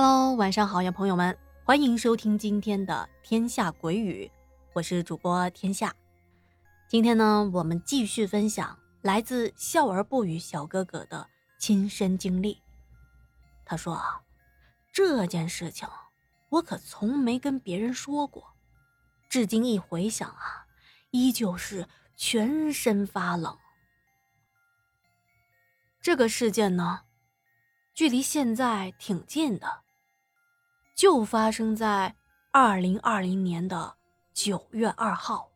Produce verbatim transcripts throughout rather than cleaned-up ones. Hello， 晚上好呀，朋友们，欢迎收听今天的天下鬼语，我是主播天下。今天呢，我们继续分享来自笑而不语小哥哥的亲身经历。他说啊，这件事情我可从没跟别人说过，至今一回想啊，依旧是全身发冷。这个事件呢，距离现在挺近的，就发生在二零二零年的九月二号，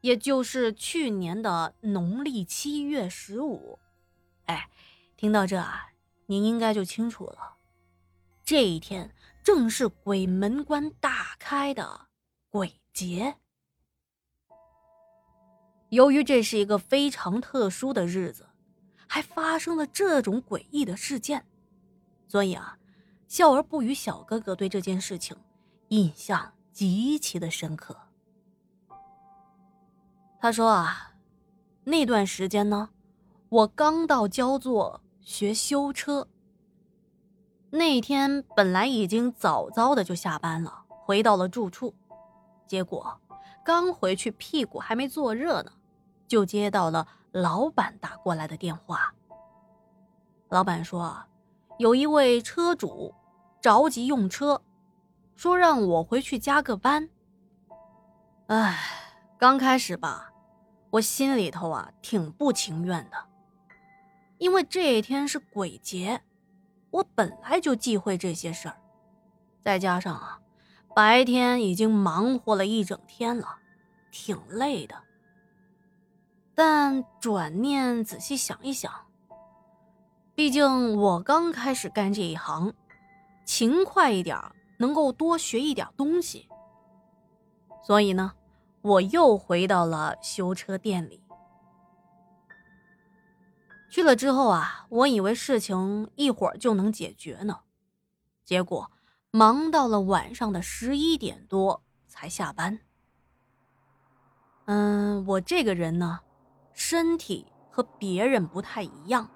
也就是去年的农历七月十五。哎，听到这啊，您应该就清楚了，这一天正是鬼门关大开的鬼节。由于这是一个非常特殊的日子，还发生了这种诡异的事件，所以啊，笑而不语小哥哥对这件事情印象极其的深刻。他说啊，那段时间呢，我刚到焦作学修车，那天本来已经早早的就下班了，回到了住处，结果刚回去屁股还没坐热呢，就接到了老板打过来的电话。老板说，有一位车主着急用车，说让我回去加个班。唉，刚开始吧，我心里头啊挺不情愿的，因为这一天是鬼节，我本来就忌讳这些事儿，再加上啊，白天已经忙活了一整天了，挺累的。但转念仔细想一想，毕竟我刚开始干这一行，勤快一点，能够多学一点东西。所以呢，我又回到了修车店里。去了之后啊，我以为事情一会儿就能解决呢，结果忙到了晚上的十一点多才下班。嗯，我这个人呢，身体和别人不太一样，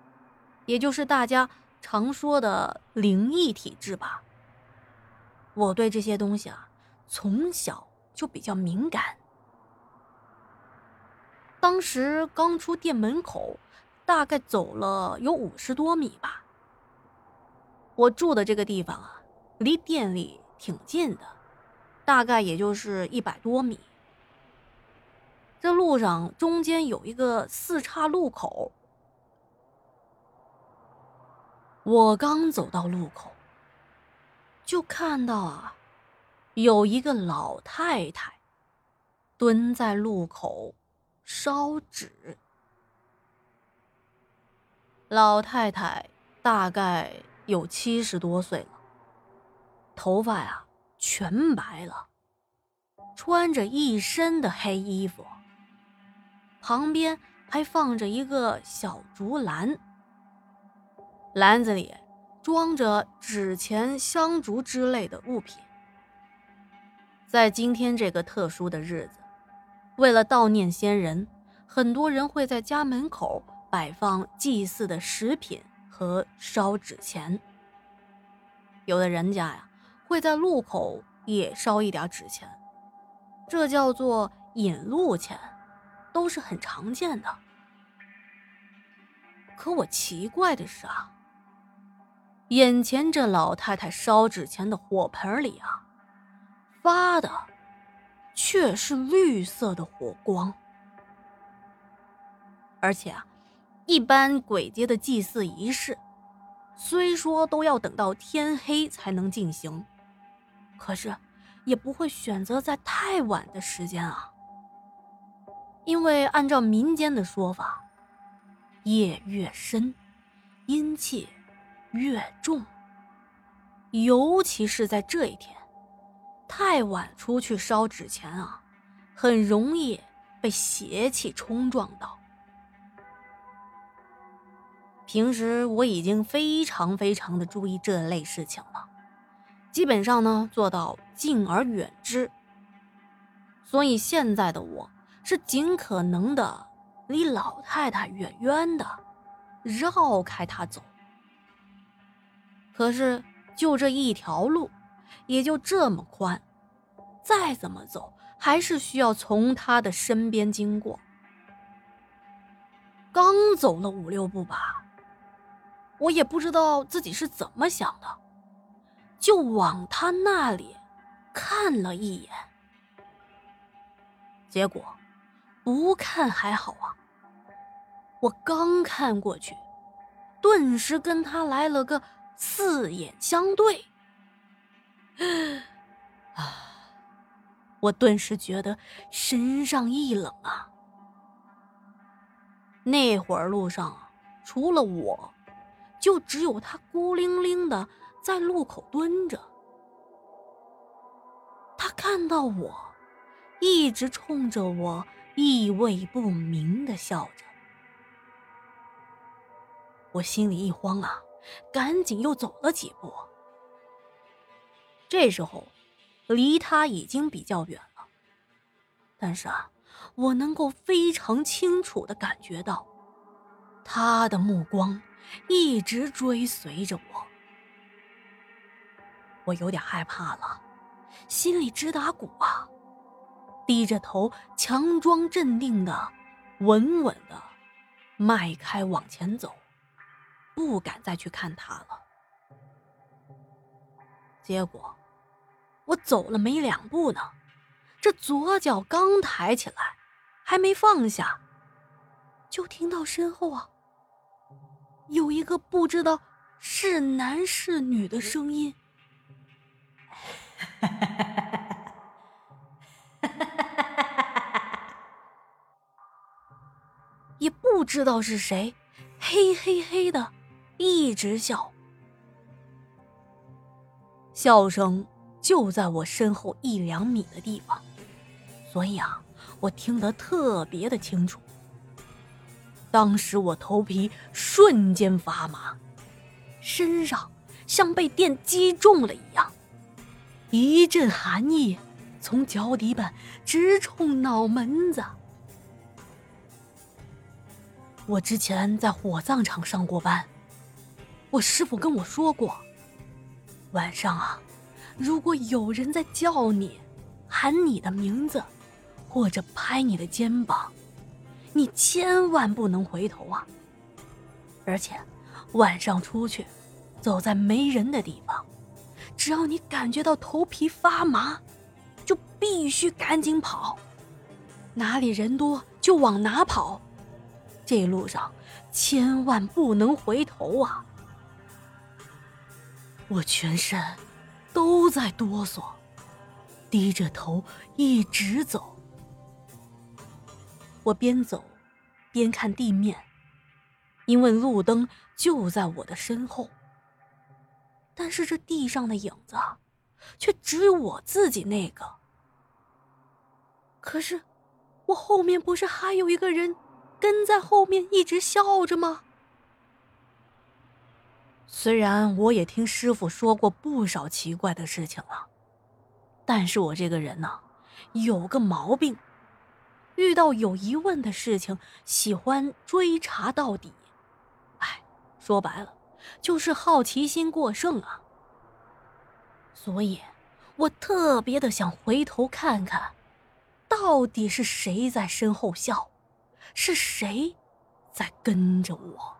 也就是大家常说的灵异体质吧。我对这些东西啊，从小就比较敏感。当时刚出店门口，大概走了有五十多米吧。我住的这个地方啊，离店里挺近的，大概也就是一百多米。这路上中间有一个四岔路口，我刚走到路口，就看到啊，有一个老太太蹲在路口烧纸。老太太大概有七十多岁了，头发呀全白了，穿着一身的黑衣服，旁边还放着一个小竹篮，篮子里装着纸钱、香烛之类的物品。在今天这个特殊的日子，为了悼念先人，很多人会在家门口摆放祭祀的食品和烧纸钱。有的人家呀，会在路口也烧一点纸钱，这叫做引路钱，都是很常见的。可我奇怪的是啊，眼前这老太太烧纸钱的火盆里啊，发的却是绿色的火光。而且啊，一般鬼节的祭祀仪式，虽说都要等到天黑才能进行，可是也不会选择在太晚的时间啊。因为按照民间的说法，夜越深，阴气越重，尤其是在这一天，太晚出去烧纸钱啊，很容易被邪气冲撞到。平时我已经非常非常的注意这类事情了，基本上呢做到敬而远之，所以现在的我是尽可能的离老太太远远的，绕开她走。可是就这一条路，也就这么宽，再怎么走还是需要从他的身边经过。刚走了五六步吧，我也不知道自己是怎么想的，就往他那里看了一眼。结果不看还好啊，我刚看过去，顿时跟他来了个四眼相对。啊！我顿时觉得身上一冷啊。那会儿路上除了我，就只有他孤零零的在路口蹲着。他看到我，一直冲着我意味不明的笑着。我心里一慌啊，赶紧又走了几步。这时候离他已经比较远了，但是啊，我能够非常清楚地感觉到他的目光一直追随着我。我有点害怕了，心里直打鼓啊，低着头强装镇定地稳稳地迈开往前走，不敢再去看他了。结果我走了没两步呢，这左脚刚抬起来还没放下，就听到身后啊有一个不知道是男是女的声音。也不知道是谁，嘿嘿嘿的一直笑，笑声就在我身后一两米的地方，所以啊，我听得特别的清楚。当时我头皮瞬间发麻，身上像被电击中了一样，一阵寒意从脚底板直冲脑门子。我之前在火葬场上过班，我师父跟我说过，晚上啊，如果有人在叫你，喊你的名字，或者拍你的肩膀，你千万不能回头啊！而且晚上出去，走在没人的地方，只要你感觉到头皮发麻，就必须赶紧跑，哪里人多就往哪跑。这路上千万不能回头啊！我全身都在哆嗦，低着头一直走。我边走边看地面，因为路灯就在我的身后，但是这地上的影子啊，却只有我自己那个。可是我后面不是还有一个人跟在后面一直笑着吗？虽然我也听师父说过不少奇怪的事情了，但是我这个人呢、啊，有个毛病，遇到有疑问的事情喜欢追查到底。哎，说白了就是好奇心过剩啊。所以我特别的想回头看看，到底是谁在身后笑，是谁在跟着我。